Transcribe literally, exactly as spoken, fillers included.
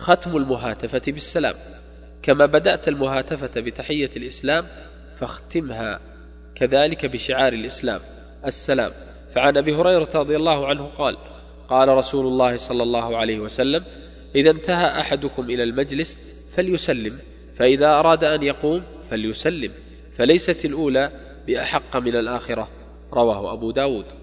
ختم المهاتفة بالسلام. كما بدأت المهاتفة بتحية الإسلام فاختمها كذلك بشعار الإسلام السلام. فعن أبي هريرة رضي الله عنه قال: قال رسول الله صلى الله عليه وسلم: إذا انتهى أحدكم إلى المجلس فليسلم، فإذا أراد أن يقوم فليسلم، فليست الأولى بأحق من الآخرة. رواه أبو داود.